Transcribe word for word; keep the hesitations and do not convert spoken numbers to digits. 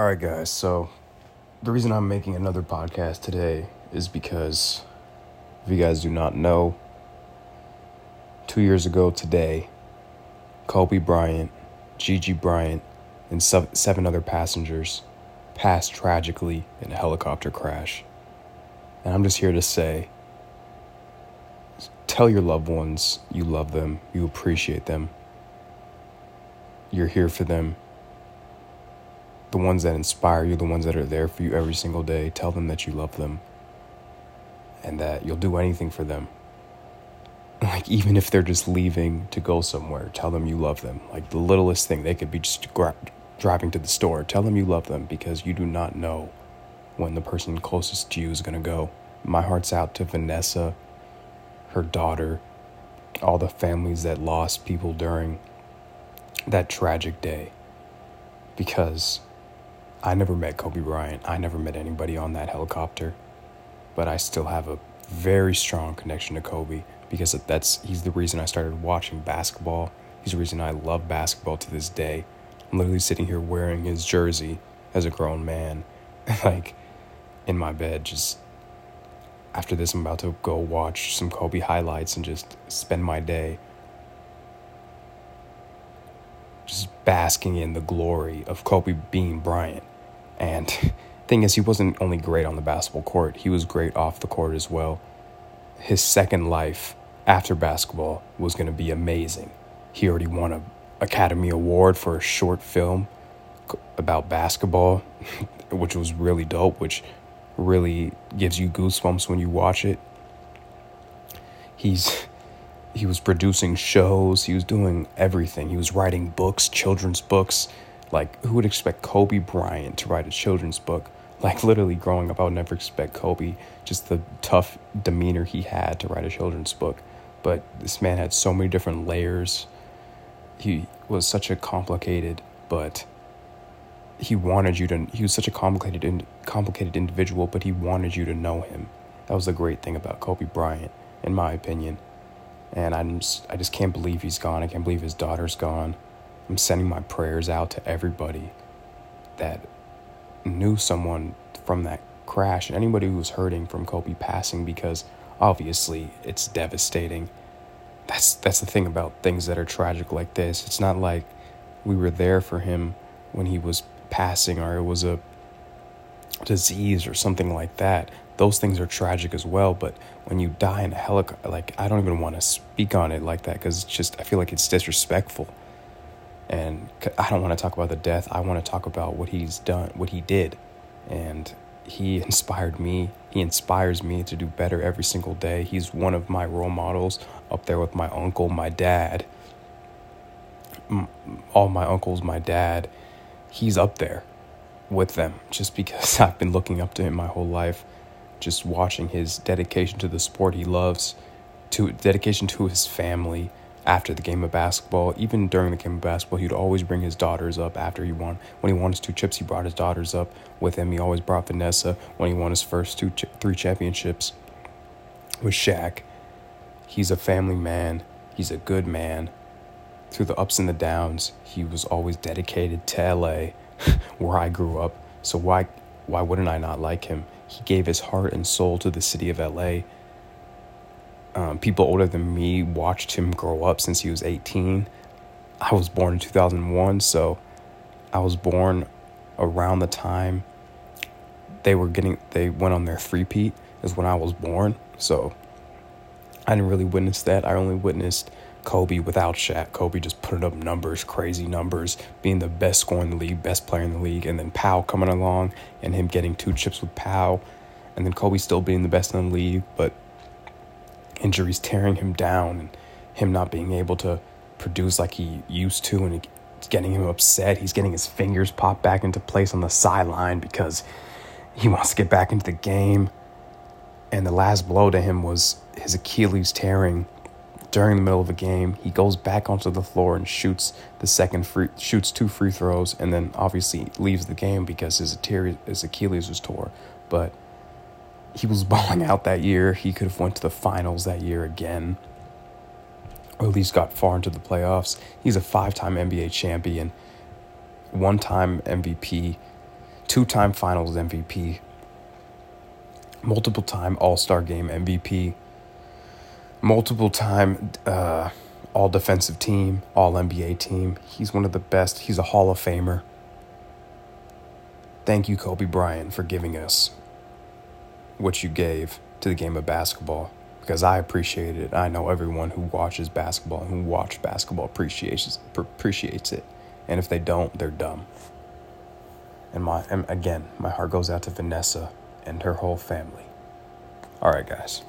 All right, guys, so the reason I'm making another podcast today is because, if you guys do not know, two years ago today, Kobe Bryant, Gigi Bryant, and seven other passengers passed tragically in a helicopter crash. And I'm just here to say, tell your loved ones you love them, you appreciate them, you're here for them. The ones that inspire you, the ones that are there for you every single day, tell them that you love them and that you'll do anything for them. Like, even if they're just leaving to go somewhere, tell them you love them. Like, the littlest thing, they could be just gra- driving to the store. Tell them you love them, because you do not know when the person closest to you is going to go. My heart's out to Vanessa, her daughter, all the families that lost people during that tragic day, because I never met Kobe Bryant. I never met anybody on that helicopter, but I still have a very strong connection to Kobe, because that's he's the reason I started watching basketball. He's the reason I love basketball to this day. I'm literally sitting here wearing his jersey as a grown man, like in my bed. Just after this, I'm about to go watch some Kobe highlights and just spend my day just basking in the glory of Kobe being Bryant. And thing is, he wasn't only great on the basketball court, he was great off the court as well. His second life after basketball was going to be amazing. He already won an Academy Award for a short film about basketball, which was really dope, which really gives you goosebumps when you watch it. He's... He was producing shows. He was doing everything. He was writing books, children's books. Like, who would expect Kobe Bryant to write a children's book? Like, literally, growing up, I would never expect Kobe, just the tough demeanor he had, to write a children's book. But this man had so many different layers. He was such a complicated, but he wanted you to, he was such a complicated, complicated individual, but he wanted you to know him. That was the great thing about Kobe Bryant, in my opinion. And I'm just, I just can't believe he's gone. I can't believe his daughter's gone. I'm sending my prayers out to everybody that knew someone from that crash, and anybody who was hurting from Kobe passing, because obviously it's devastating. That's that's the thing about things that are tragic like this. It's not like we were there for him when he was passing, or it was a disease or something like that. Those things are tragic as well, but when you die in a helicopter, like, I don't even want to speak on it like that, because it's just, I feel like it's disrespectful. And I don't want to talk about the death. I want to talk about what he's done, what he did. And he inspired me. He inspires me to do better every single day. He's one of my role models, up there with my uncle, my dad. All my uncles, my dad, he's up there with them, just because I've been looking up to him my whole life. Just watching his dedication to the sport he loves, to dedication to his family after the game of basketball. Even during the game of basketball, he'd always bring his daughters up after he won. When he won his two chips, he brought his daughters up with him. He always brought Vanessa. When he won his first two, three championships with Shaq, he's a family man. He's a good man. Through the ups and the downs, he was always dedicated to L A, where I grew up. So why, why wouldn't I not like him? He gave his heart and soul to the city of L A. Um, people older than me watched him grow up since he was eighteen. I was born in two thousand one, so I was born around the time they were getting, they went on their three-peat is when I was born. So I didn't really witness that. I only witnessed Kobe without Shaq. Kobe just putting up numbers, crazy numbers, being the best scorer in the league, best player in the league, and then Pau coming along and him getting two chips with Pau, and then Kobe still being the best in the league, but injuries tearing him down and him not being able to produce like he used to, and it's getting him upset. He's getting his fingers popped back into place on the sideline because he wants to get back into the game. And the last blow to him was his Achilles tearing during the middle of the game. He goes back onto the floor and shoots the second free, shoots two free throws, and then obviously leaves the game because his his Achilles was tore. But he was balling out that year. He could have went to the finals that year again, or at least got far into the playoffs. He's a five-time N B A champion, one-time M V P. two-time Finals M V P, multiple-time All-Star Game M V P, multiple-time uh, All-Defensive Team, All-N B A Team. He's one of the best. He's a Hall of Famer. Thank you, Kobe Bryant, for giving us what you gave to the game of basketball, because I appreciate it. I know everyone who watches basketball and who watched basketball appreciates appreciates it. And if they don't, they're dumb. And my and again, my heart goes out to Vanessa and her whole family. All right, guys.